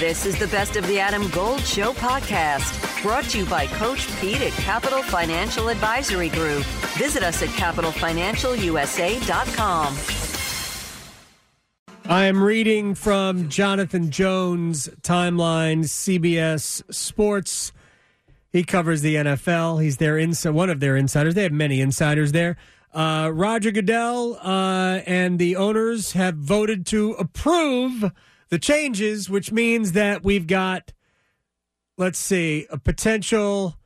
This is the Best of the Adam Gold Show podcast, brought to you by Coach Pete at Capital Financial Advisory Group. Visit us at CapitalFinancialUSA.com. I'm reading from Jonathan Jones' timeline, CBS Sports. He covers the NFL. He's their one of their insiders. They have many insiders there. Roger Goodell and the owners have voted to approve the changes, which means that we've got, let's see, a potential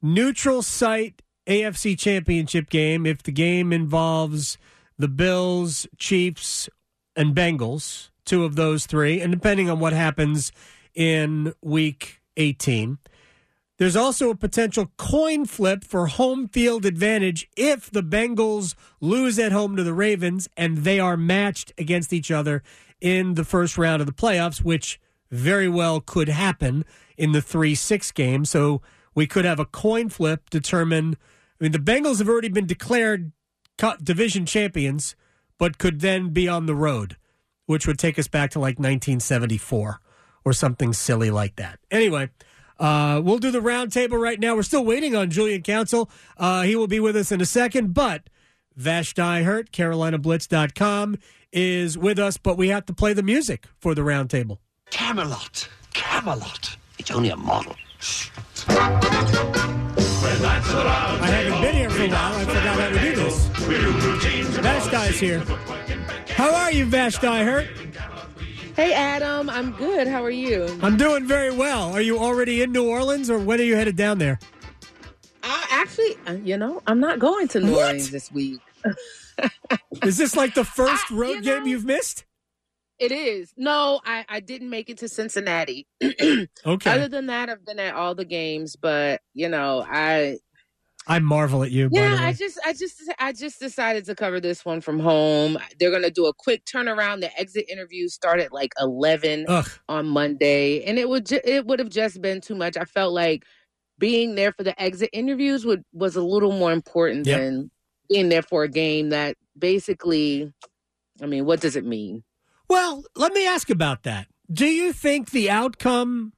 neutral site AFC championship game if the game involves the Bills, Chiefs, and Bengals, two of those three, and depending on what happens in Week 18. There's also a potential coin flip for home field advantage if the Bengals lose at home to the Ravens and they are matched against each other in the first round of the playoffs, which very well could happen in the 3-6 game. So we could have a coin flip determine. I mean, the Bengals have already been declared division champions, but could then be on the road, which would take us back to like 1974 or something silly like that. Anyway. We'll do the roundtable right now. We're still waiting on Julian Council. He will be with us in a second, but Vashti Hurt, CarolinaBlitz.com, is with us, but we have to play the music for the roundtable. Camelot. Camelot. It's only a model. I haven't been here for a while. I forgot how to do this. Vashti's here. How are you, Vashti Hurt? Hey, Adam. I'm good. How are you? I'm doing very well. Are you already in New Orleans, or when are you headed down there? Actually, you know, I'm not going to New Orleans this week. Is this like the first road game you've missed? It is. No, I didn't make it to Cincinnati. Okay. Other than that, I've been at all the games, but, you know, I marvel at you. Yeah, I just decided to cover this one from home. They're going to do a quick turnaround. The exit interviews start at like 11 on Monday, and it would have just been too much. I felt like being there for the exit interviews was a little more important than being there for a game that basically, I mean, what does it mean? Well, let me ask about that. Do you think the outcome,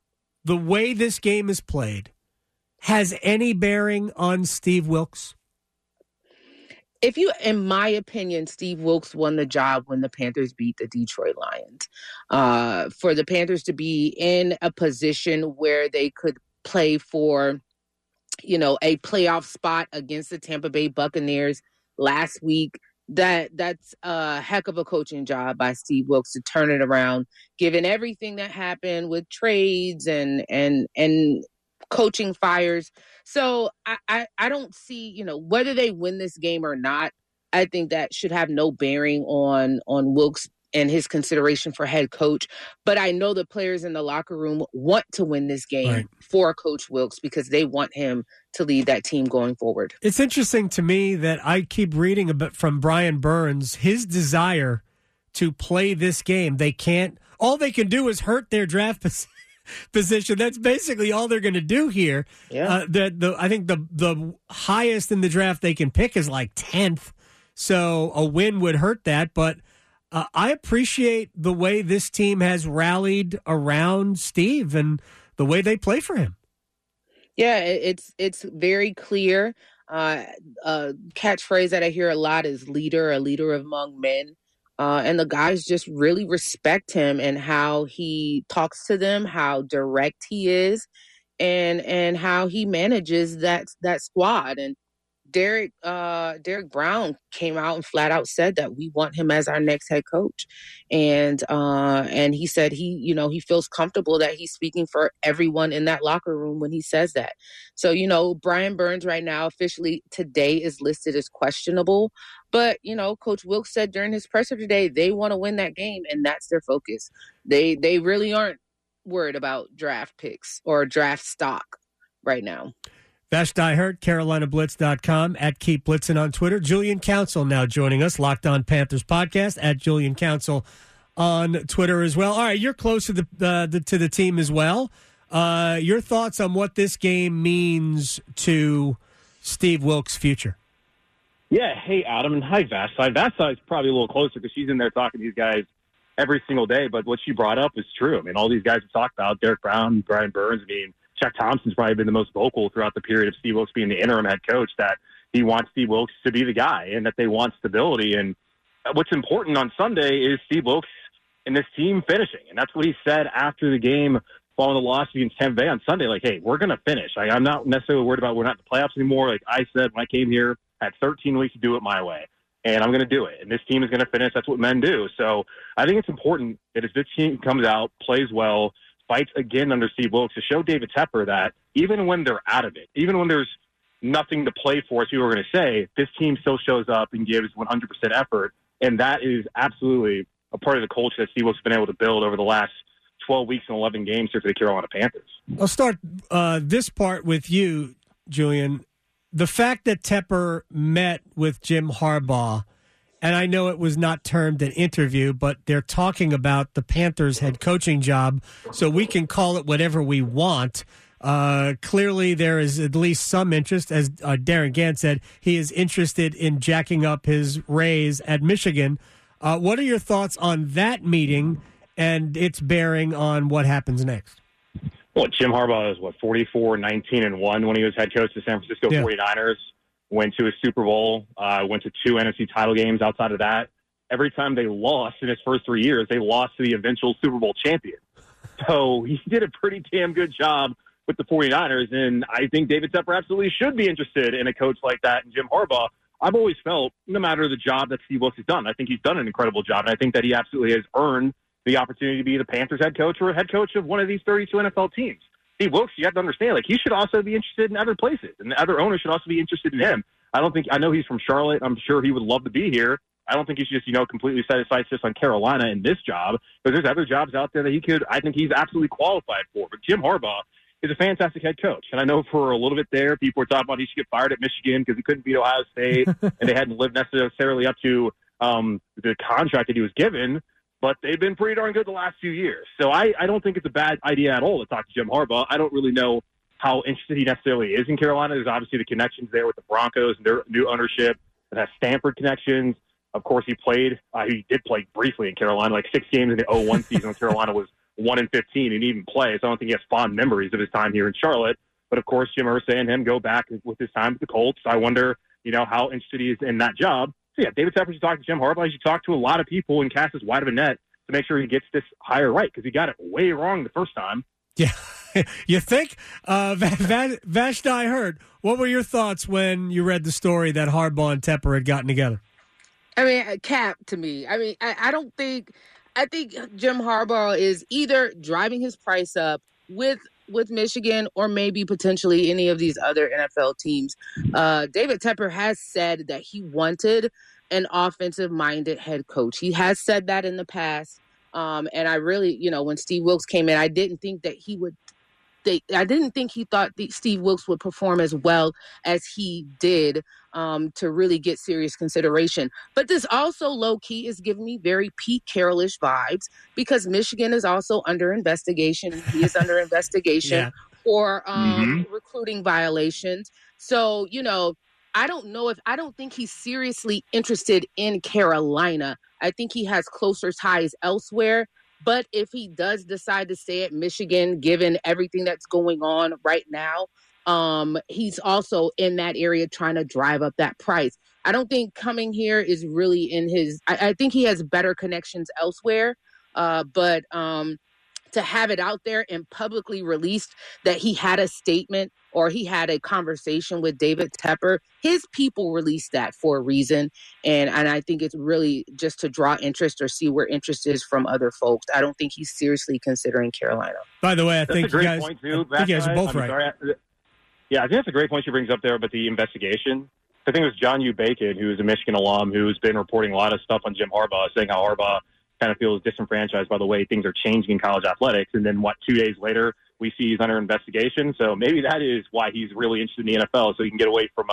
the way this game is played, has any bearing on Steve Wilks? In my opinion, Steve Wilks won the job when the Panthers beat the Detroit Lions. For the Panthers to be in a position where they could play for, you know, a playoff spot against the Tampa Bay Buccaneers last week, that's a heck of a coaching job by Steve Wilks to turn it around, given everything that happened with trades and coaching fires. So I don't see, you know, whether they win this game or not, I think that should have no bearing on Wilks and his consideration for head coach. But I know the players in the locker room want to win this game for Coach Wilks because they want him to lead that team going forward. It's interesting to me that I keep reading a bit from Brian Burns, his desire to play this game. They can't, all they can do is hurt their draft position. That's basically all they're going to do here. Yeah. I think the highest in the draft they can pick is like 10th, so a win would hurt that. But I appreciate the way this team has rallied around Steve and the way they play for him. Yeah, it's very clear. A catchphrase that I hear a lot is "leader, a leader among men." And the guys just really respect him and how he talks to them, how direct he is, and how he manages that squad. And Derek Brown came out and flat out said that we want him as our next head coach. And he said he feels comfortable that he's speaking for everyone in that locker room when he says that. So, you know, Brian Burns right now officially today is listed as questionable. But, you know, Coach Wilks said during his presser today they want to win that game, and that's their focus. They really aren't worried about draft picks or draft stock right now. Vashti Hurt, CarolinaBlitz.com, at Keep Blitzen on Twitter. Julian Council now joining us, Locked On Panthers podcast, at Julian Council on Twitter as well. All right, you're close to the team as well. Your thoughts on what this game means to Steve Wilks' future? Yeah, hey, Adam, and hi, Vashti. Vashti's probably a little closer because she's in there talking to these guys every single day. But what she brought up is true. I mean, all these guys we talked about, Derek Brown, Brian Burns, I mean, Chuck Thompson's probably been the most vocal throughout the period of Steve Wilks being the interim head coach, that he wants Steve Wilks to be the guy and that they want stability. And what's important on Sunday is Steve Wilks and this team finishing. And that's what he said after the game following the loss against Tampa Bay on Sunday. Like, hey, we're going to finish. I'm not necessarily worried about we're not in the playoffs anymore. Like I said, when I came here, I had 13 weeks to do it my way. And I'm going to do it. And this team is going to finish. That's what men do. So I think it's important that if this team comes out, plays well, fights again under Steve Wilks, to show David Tepper that even when they're out of it, even when there's nothing to play for, as you were going to say, this team still shows up and gives 100% effort. And that is absolutely a part of the culture that Steve Wilks has been able to build over the last 12 weeks and 11 games here for the Carolina Panthers. I'll start this part with you, Julian. The fact that Tepper met with Jim Harbaugh, and I know it was not termed an interview, but they're talking about the Panthers' head coaching job, so we can call it whatever we want. Clearly, there is at least some interest. As Darren Gant said, he is interested in jacking up his raise at Michigan. What are your thoughts on that meeting and its bearing on what happens next? Well, Jim Harbaugh is, 44, 19-1 when he was head coach of the San Francisco 49ers, went to a Super Bowl, went to two NFC title games outside of that. Every time they lost in his first 3 years, they lost to the eventual Super Bowl champion. So he did a pretty damn good job with the 49ers, and I think David Tepper absolutely should be interested in a coach like that and Jim Harbaugh. I've always felt, no matter the job that Steve Wilks has done, I think he's done an incredible job, and I think that he absolutely has earned the opportunity to be the Panthers head coach or head coach of one of these 32 NFL teams. Steve Wilks, you have to understand, like, he should also be interested in other places, and the other owners should also be interested in him. I know he's from Charlotte. I'm sure he would love to be here. I don't think he should just, completely set his sights just on Carolina in this job, because there's other jobs out there that I think he's absolutely qualified for. But Jim Harbaugh is a fantastic head coach. And I know for a little bit there, people were talking about he should get fired at Michigan because he couldn't beat Ohio State and they hadn't lived necessarily up to the contract that he was given. But they've been pretty darn good the last few years. So I don't think it's a bad idea at all to talk to Jim Harbaugh. I don't really know how interested he necessarily is in Carolina. There's obviously the connections there with the Broncos and their new ownership that has Stanford connections. Of course, he did play briefly in Carolina, like 6 games in the 0-1 season when Carolina was 1-15 and even play. So I don't think he has fond memories of his time here in Charlotte. But, of course, Jim Irsay and him go back with his time with the Colts. I wonder, how interested he is in that job. So, yeah, David Tepper should talk to Jim Harbaugh. He should talk to a lot of people and cast as wide of a net to make sure he gets this hire right, because he got it way wrong the first time. Yeah. You think? Vashti Hurt, what were your thoughts when you read the story that Harbaugh and Tepper had gotten together? I mean, cap to me. I mean, I think Jim Harbaugh is either driving his price up with Michigan or maybe potentially any of these other NFL teams. David Tepper has said that he wanted an offensive-minded head coach. He has said that in the past. And I really, when Steve Wilks came in, I didn't think that he would. I didn't think he thought Steve Wilks would perform as well as he did to really get serious consideration. But this also low-key is giving me very Pete Carroll-ish vibes, because Michigan is also under investigation. He is under investigation for recruiting violations. So, I don't think he's seriously interested in Carolina. I think he has closer ties elsewhere. But if he does decide to stay at Michigan, given everything that's going on right now, he's also in that area trying to drive up that price. I don't think coming here is really in his – I think he has better connections elsewhere. But to have it out there and publicly released that he had a statement or he had a conversation with David Tepper, his people released that for a reason. And I think it's really just to draw interest or see where interest is from other folks. I don't think he's seriously considering Carolina. By the way, I think you guys are both right. Sorry. Yeah, I think that's a great point she brings up there about the investigation. I think it was John U. Bacon, who's a Michigan alum, who's been reporting a lot of stuff on Jim Harbaugh, saying how Harbaugh kind of feels disenfranchised by the way things are changing in college athletics. And then, 2 days later, we see he's under investigation. So maybe that is why he's really interested in the NFL, so he can get away from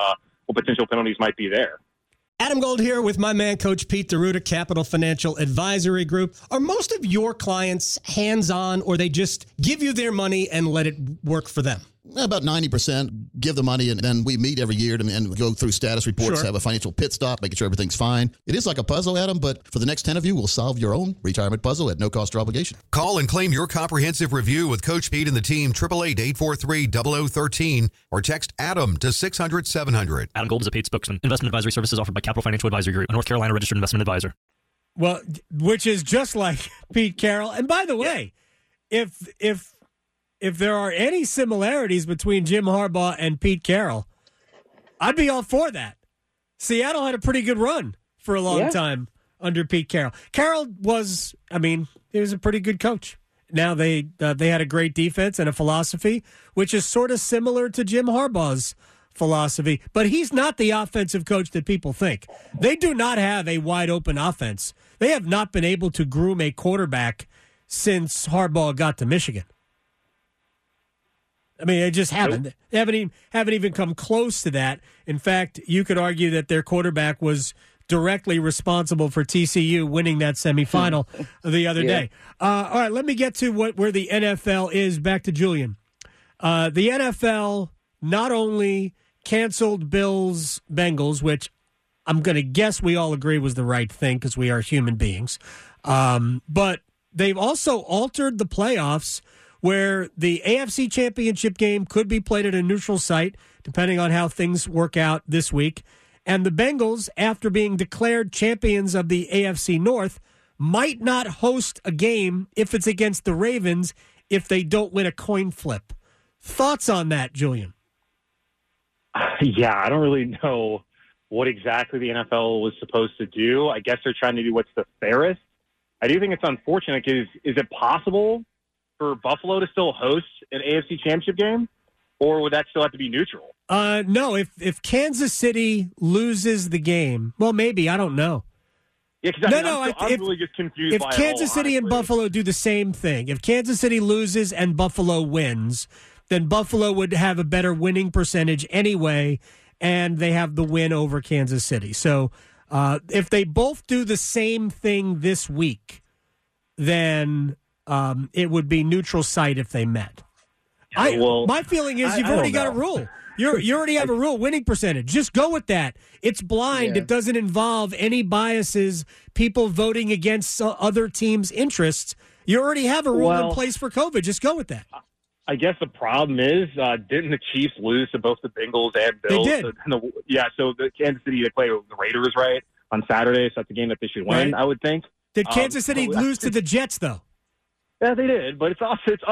what potential penalties might be there. Adam Gold here with my man, Coach Pete DeRuiter, Capital Financial Advisory Group. Are most of your clients hands-on, or they just give you their money and let it work for them? About 90%, give the money, and then we meet every year and go through status reports, Have a financial pit stop, making sure everything's fine. It is like a puzzle, Adam, but for the next 10 of you, we'll solve your own retirement puzzle at no cost or obligation. Call and claim your comprehensive review with Coach Pete and the team, 888-843-0013, or text ADAM to 600-700. Adam Gold is a paid spokesman. Investment advisory services offered by Capital Financial Advisory Group, a North Carolina registered investment advisor. Well, which is just like Pete Carroll. And by the way, if there are any similarities between Jim Harbaugh and Pete Carroll, I'd be all for that. Seattle had a pretty good run for a long time under Pete Carroll. Carroll was, he was a pretty good coach. Now they had a great defense and a philosophy, which is sort of similar to Jim Harbaugh's philosophy. But he's not the offensive coach that people think. They do not have a wide-open offense. They have not been able to groom a quarterback since Harbaugh got to Michigan. They just haven't. Nope. They haven't even come close to that. In fact, you could argue that their quarterback was directly responsible for TCU winning that semifinal the other day. All right, let me get to where the NFL is. Back to Julian. The NFL not only canceled Bills Bengals, which I'm going to guess we all agree was the right thing because we are human beings, but they've also altered the playoffs where the AFC Championship game could be played at a neutral site, depending on how things work out this week. And the Bengals, after being declared champions of the AFC North, might not host a game if it's against the Ravens if they don't win a coin flip. Thoughts on that, Julian? Yeah, I don't really know what exactly the NFL was supposed to do. I guess they're trying to do what's the fairest. I do think it's unfortunate. Is it possible for Buffalo to still host an AFC Championship game, or would that still have to be neutral? No, if Kansas City loses the game, well, maybe, I don't know. Yeah, I'm really just confused. If Kansas City and Buffalo do the same thing, if Kansas City loses and Buffalo wins, then Buffalo would have a better winning percentage anyway, and they have the win over Kansas City. So if they both do the same thing this week, then it would be neutral site if they met. My feeling is you've already got a rule. You already have a rule, winning percentage. Just go with that. It's blind. Yeah. It doesn't involve any biases, people voting against other teams' interests. You already have a rule in place for COVID. Just go with that. I guess the problem is, didn't the Chiefs lose to both the Bengals and Bills? They did. So the Kansas City, they play the Raiders, right, on Saturday. So that's a game that they should win, I would think. Did Kansas City lose to the Jets, though? Yeah, they did, but it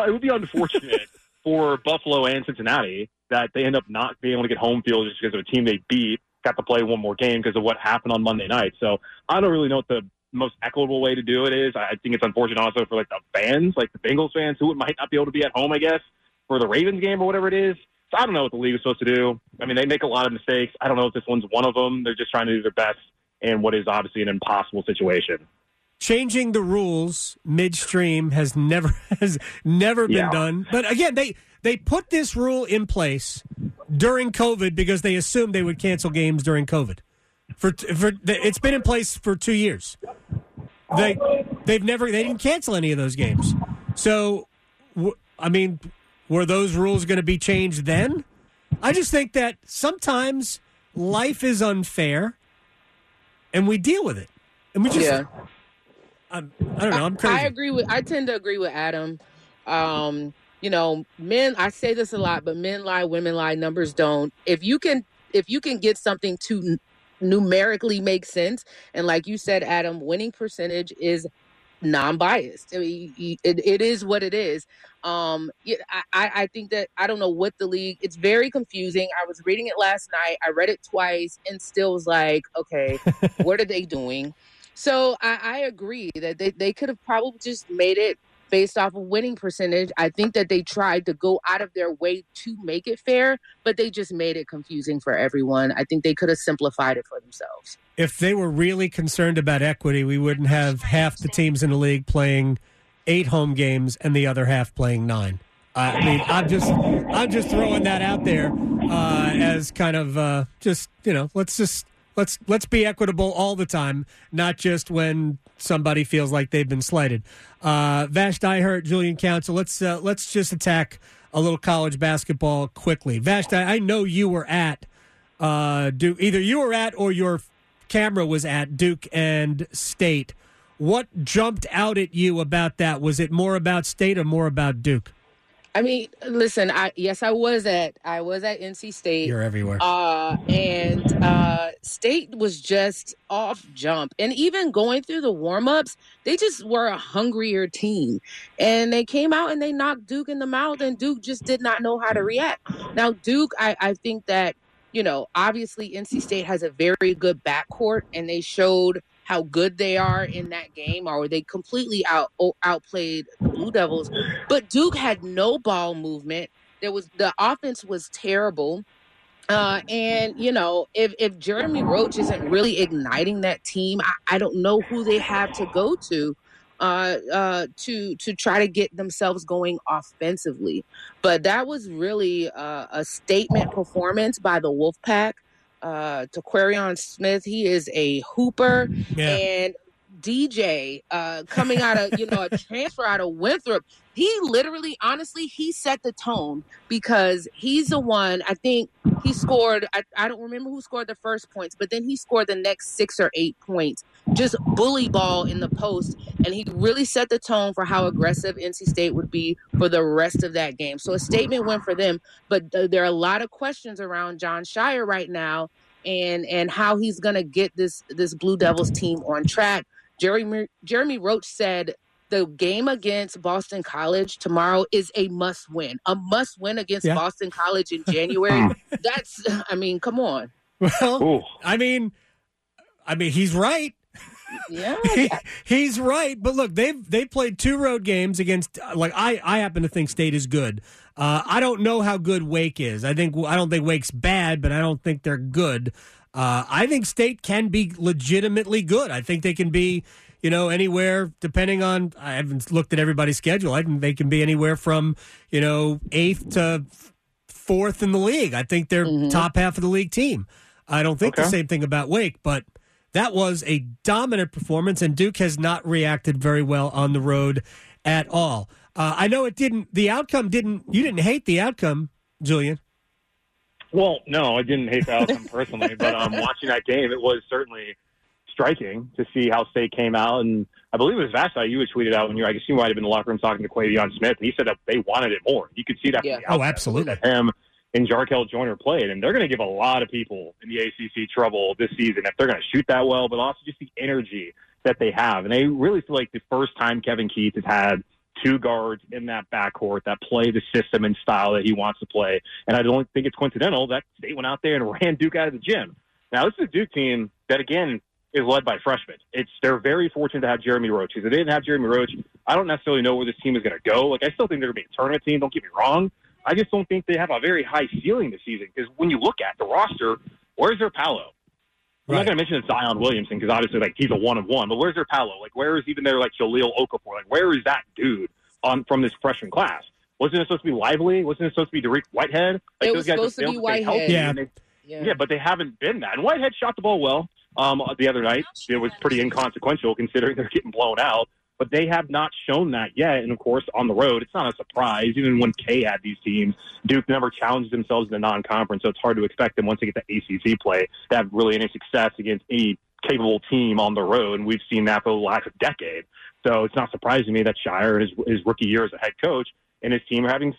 would be unfortunate for Buffalo and Cincinnati that they end up not being able to get home field just because of a team they beat, got to play one more game because of what happened on Monday night. So I don't really know what the most equitable way to do it is. I think it's unfortunate also for the fans, like the Bengals fans, who might not be able to be at home, I guess, for the Ravens game or whatever it is. So I don't know what the league is supposed to do. They make a lot of mistakes. I don't know if this one's one of them. They're just trying to do their best in what is obviously an impossible situation. Changing the rules midstream has never been done. But again, they put this rule in place during COVID because they assumed they would cancel games during COVID. It's been in place for 2 years. They didn't cancel any of those games. So, were those rules going to be changed then? I just think that sometimes life is unfair, and we deal with it, and we just. Yeah. I don't know. I'm crazy. I tend to agree with Adam. Men, I say this a lot, but men lie, women lie, numbers don't. If you can get something to numerically make sense, and like you said, Adam, winning percentage is non-biased. It is what it is. I think that I don't know what the league. It's very confusing. I was reading it last night. I read it twice and still was like, okay, what are they doing? So I agree that they could have probably just made it based off of winning percentage. I think that they tried to go out of their way to make it fair, but they just made it confusing for everyone. I think they could have simplified it for themselves. If they were really concerned about equity, we wouldn't have half the teams in the league playing 8 home games and the other half playing 9. I'm just throwing that out there as kind of Let's be equitable all the time, not just when somebody feels like they've been slighted. Vashti Hurt, Julian Council. Let's just attack a little college basketball quickly. Vashti, I know you were at Duke. Either you were at or your camera was at Duke and State. What jumped out at you about that? Was it more about State or more about Duke? I mean, listen, I was at NC State. You're everywhere. And State was just off jump. And even going through the warm-ups, they just were a hungrier team. And they came out and they knocked Duke in the mouth, and Duke just did not know how to react. Now, Duke, I think that, you know, obviously NC State has a very good backcourt, and they showed how good they are in that game, or they completely outplayed the Blue Devils. But Duke had no ball movement. The offense was terrible. And, you know, if Jeremy Roach isn't really igniting that team, I don't know who they have to go to try to get themselves going offensively. But that was really a statement performance by the Wolfpack. To Quarion Smith, he is a hooper, and DJ coming out of, you know, a transfer out of Winthrop. He literally, honestly, he set the tone because he's the one, I think he scored, I don't remember who scored the first points, but then he scored the next 6 or 8 points. Just bully ball in the post, and he really set the tone for how aggressive NC State would be for the rest of that game. So a statement win for them, but there are a lot of questions around John Shire right now and how he's going to get this Blue Devils team on track. Jeremy Roach said, the game against Boston College tomorrow is a must win against Boston College in January. That's, I mean, come on. Well, ooh. I mean, he's right. Yeah. He's right. But look, they played 2 road games against, like, I happen to think State is good. I don't know how good Wake is. I don't think Wake's bad, but I don't think they're good. I think State can be legitimately good. I think they can be, you know, anywhere, depending on, I haven't looked at everybody's schedule. I think they can be anywhere from, you know, 8th to 4th in the league. I think they're top half of the league team. I don't think the same thing about Wake, but that was a dominant performance, and Duke has not reacted very well on the road at all. I know you didn't hate the outcome, Julian. Well, no, I didn't hate the outcome personally, but watching that game, it was certainly striking to see how State came out, and I believe it was Vashti you had tweeted out when you were, I guess you might have been in the locker room talking to Quavion Smith, and he said that they wanted it more. You could see that. Yeah. Oh, absolutely. That him and Jarkel Joyner played, and they're going to give a lot of people in the ACC trouble this season if they're going to shoot that well, but also just the energy that they have. And they really feel like the first time Kevin Keith has had 2 guards in that backcourt that play the system and style that he wants to play. And I don't think it's coincidental that State went out there and ran Duke out of the gym. Now, this is a Duke team that, again, is led by freshmen. They're very fortunate to have Jeremy Roach. If they didn't have Jeremy Roach, I don't necessarily know where this team is going to go. Like, I still think they're going to be a tournament team. Don't get me wrong. I just don't think they have a very high ceiling this season because when you look at the roster, where's their Paolo? I'm not going to mention Zion Williamson because obviously, like, he's a 1 of 1. But where's their Paolo? Like, where is even their, like, Jahlil Okafor? Like, where is that dude from this freshman class? Wasn't it supposed to be Lively? Wasn't it supposed to be Derek Whitehead? Like, it was supposed to be Whitehead. Yeah, but they haven't been that. And Whitehead shot the ball well. The other night, it was pretty inconsequential considering they're getting blown out, but they have not shown that yet. And, of course, on the road, it's not a surprise. Even when K had these teams, Duke never challenged themselves in the non-conference, so it's hard to expect them once they get the ACC play to have really any success against any capable team on the road, and we've seen that for the last decade. So it's not surprising to me that Shire, in his rookie year as a head coach, and his team are having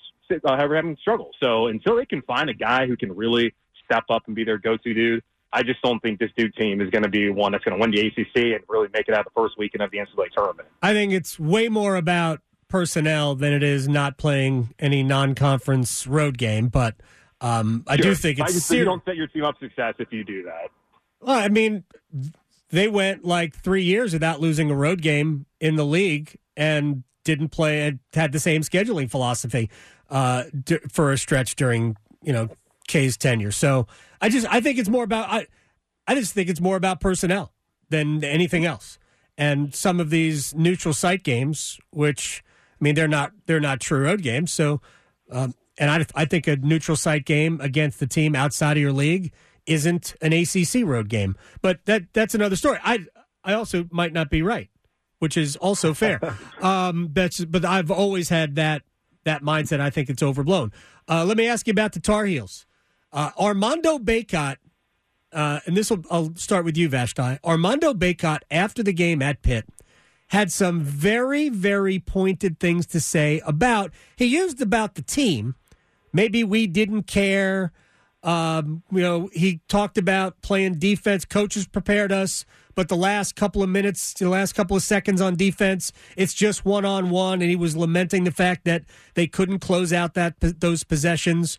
struggles. So until they can find a guy who can really step up and be their go-to dude, I just don't think this Duke team is going to be one that's going to win the ACC and really make it out the first weekend of the NCAA tournament. I think it's way more about personnel than it is not playing any non-conference road game, but I do think it's... You don't set your team up success if you do that. Well, I mean, they went like 3 years without losing a road game in the league and didn't play and had the same scheduling philosophy for a stretch during, you know, K's tenure. So I just think it's more about personnel than anything else. And some of these neutral site games, which, I mean, they're not true road games. So, and I think a neutral site game against the team outside of your league isn't an ACC road game. But that's another story. I also might not be right, which is also fair. But I've always had that that mindset. I think it's overblown. Let me ask you about the Tar Heels. Armando Bacot, and this will, I'll start with you, Vashti. Armando Bacot, after the game at Pitt, had some very, very pointed things to say about, he used about the team. Maybe we didn't care. He talked about playing defense. Coaches prepared us, but the last couple of minutes, the last couple of seconds on defense, it's just one-on-one, and he was lamenting the fact that they couldn't close out those possessions.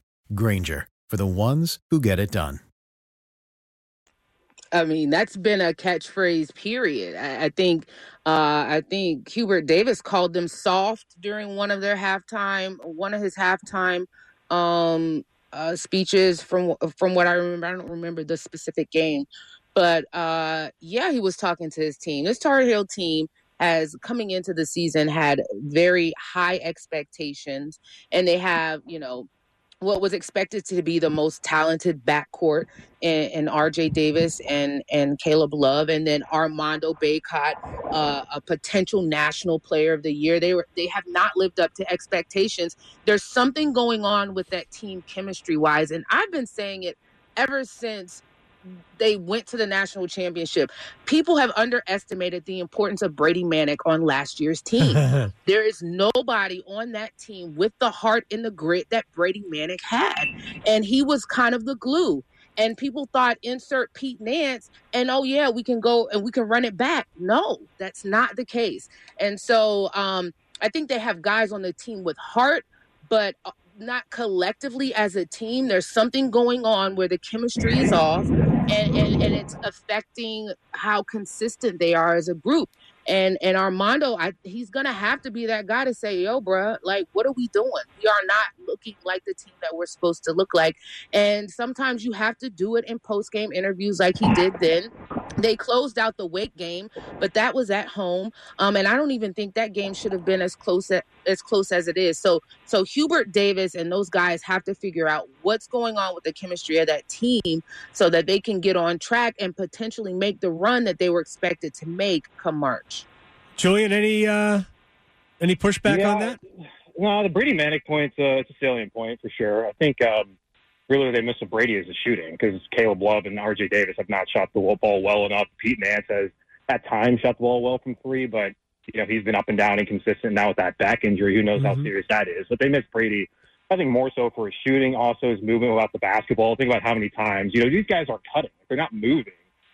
Grainger, for the ones who get it done. I mean, that's been a catchphrase, period. I think Hubert Davis called them soft during one of his halftime speeches from what I remember. I don't remember the specific game, but he was talking to his team. This Tar Heel team has, coming into the season, had very high expectations, and they have, what was expected to be the most talented backcourt in R.J. Davis and Caleb Love, and then Armando Bacot, a potential National Player of the Year. They have not lived up to expectations. There's something going on with that team chemistry-wise, and I've been saying it ever since they went to the national championship. People have underestimated the importance of Brady Manek on last year's team. There is nobody on that team with the heart and the grit that Brady Manek had. And he was kind of the glue. And people thought, insert Pete Nance, and we can go and we can run it back. No, that's not the case. And so I think they have guys on the team with heart, but not collectively as a team. There's something going on where the chemistry is off. And it's affecting how consistent they are as a group. And Armando, he's going to have to be that guy to say, yo, bro, like, what are we doing? We are not looking like the team that we're supposed to look like. And sometimes you have to do it in post-game interviews like he did then. They closed out the Wake game, but that was at home. And I don't even think that game should have been as close as it is. So Hubert Davis and those guys have to figure out what's going on with the chemistry of that team so that they can get on track and potentially make the run that they were expected to make come March. Julian, any pushback on that? No, the Brady Manek point's it's a salient point for sure. I think really they miss with Brady is the shooting, because Caleb Love and R.J. Davis have not shot the ball well enough. Pete Nance has at times shot the ball well from three, but he's been up and down and consistent. Now with that back injury, who knows how serious that is. But they miss Brady, I think, more so for his shooting, also his movement without the basketball. Think about how many times, these guys are cutting. They're not moving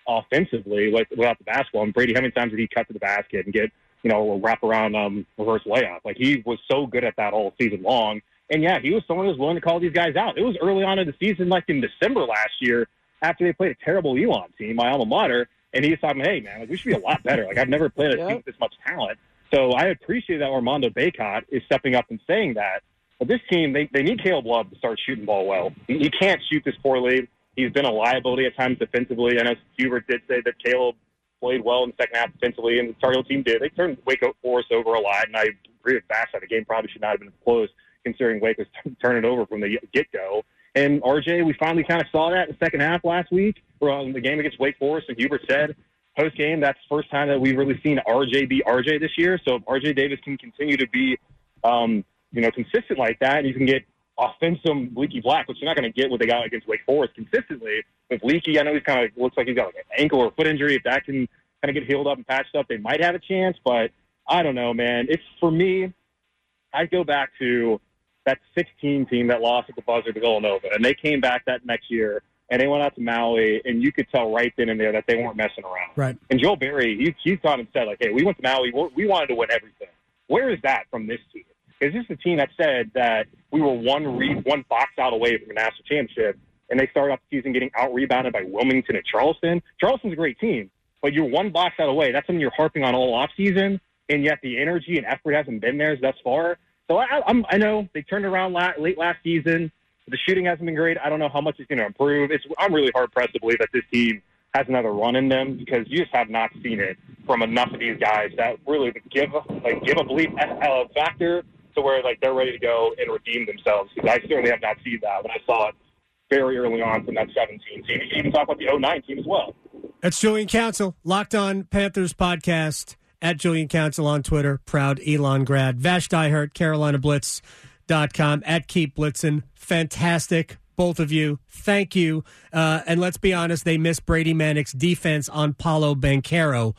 offensively without the basketball. And Brady, how many times did he cut to the basket and get, a wraparound reverse layup? Like, he was so good at that all season long. And, he was someone who was willing to call these guys out. It was early on in the season, like in December last year, after they played a terrible Elon team, my alma mater, and he was talking, hey, man, like, we should be a lot better. Like, I've never played a team with this much talent. So I appreciate that Armando Bacot is stepping up and saying that. But this team, they need Caleb Love to start shooting ball well. He can't shoot this poorly. He's been a liability at times defensively. I know Hubert did say that Caleb played well in the second half defensively, and the Tar Heel team did. They turned Wake Forest over a lot, and I agree with Bash that the game probably should not have been close, considering Wake was turning over from the get-go. And RJ, we finally kind of saw that in the second half last week, on the game against Wake Forest. And Hubert said post-game, that's the first time that we've really seen RJ be RJ this year. So if RJ Davis can continue to be, consistent like that, and you can get offensive Leaky Black, which you're not going to get what they got against Wake Forest consistently. With Leaky, I know he's kind of looks like he's got like an ankle or foot injury. If that can kind of get healed up and patched up, they might have a chance. But I don't know, man. It's, for me, I go back to that 16 team that lost at the buzzer to Villanova, and they came back that next year, and they went out to Maui, and you could tell right then and there that they weren't messing around. Right. And Joel Berry, he thought and said, like, hey, we went to Maui, we wanted to win everything. Where is that from this team? Is this the team that said that we were one box out away from a national championship, and they started off the season getting out-rebounded by Wilmington and Charleston? Charleston's a great team, but you're one box out away. That's something you're harping on all offseason, and yet the energy and effort hasn't been theirs thus far. So I know they turned around late last season. The shooting hasn't been great. I don't know how much it's going to improve. I'm really hard-pressed to believe that this team has another run in them, because you just have not seen it from enough of these guys that really give a belief factor to where they're ready to go and redeem themselves. Because I certainly have not seen that when I saw it very early on from that 17 team. You can even talk about the 09 team as well. That's Julian Council, Locked On Panthers podcast, at Julian Council on Twitter, proud Elon grad. Vashti Hurt, CarolinaBlitz.com, at Keep Blitzen. Fantastic, both of you. Thank you. And let's be honest, they missed Brady Manek's defense on Paolo Banchero,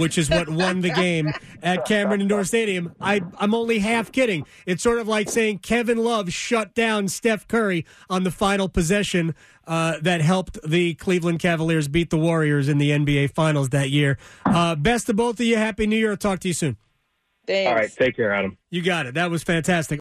which is what won the game at Cameron Indoor Stadium. I'm only half kidding. It's sort of like saying Kevin Love shut down Steph Curry on the final possession that helped the Cleveland Cavaliers beat the Warriors in the NBA Finals that year. Best of both of you. Happy New Year. I'll talk to you soon. Thanks. All right. Take care, Adam. You got it. That was fantastic.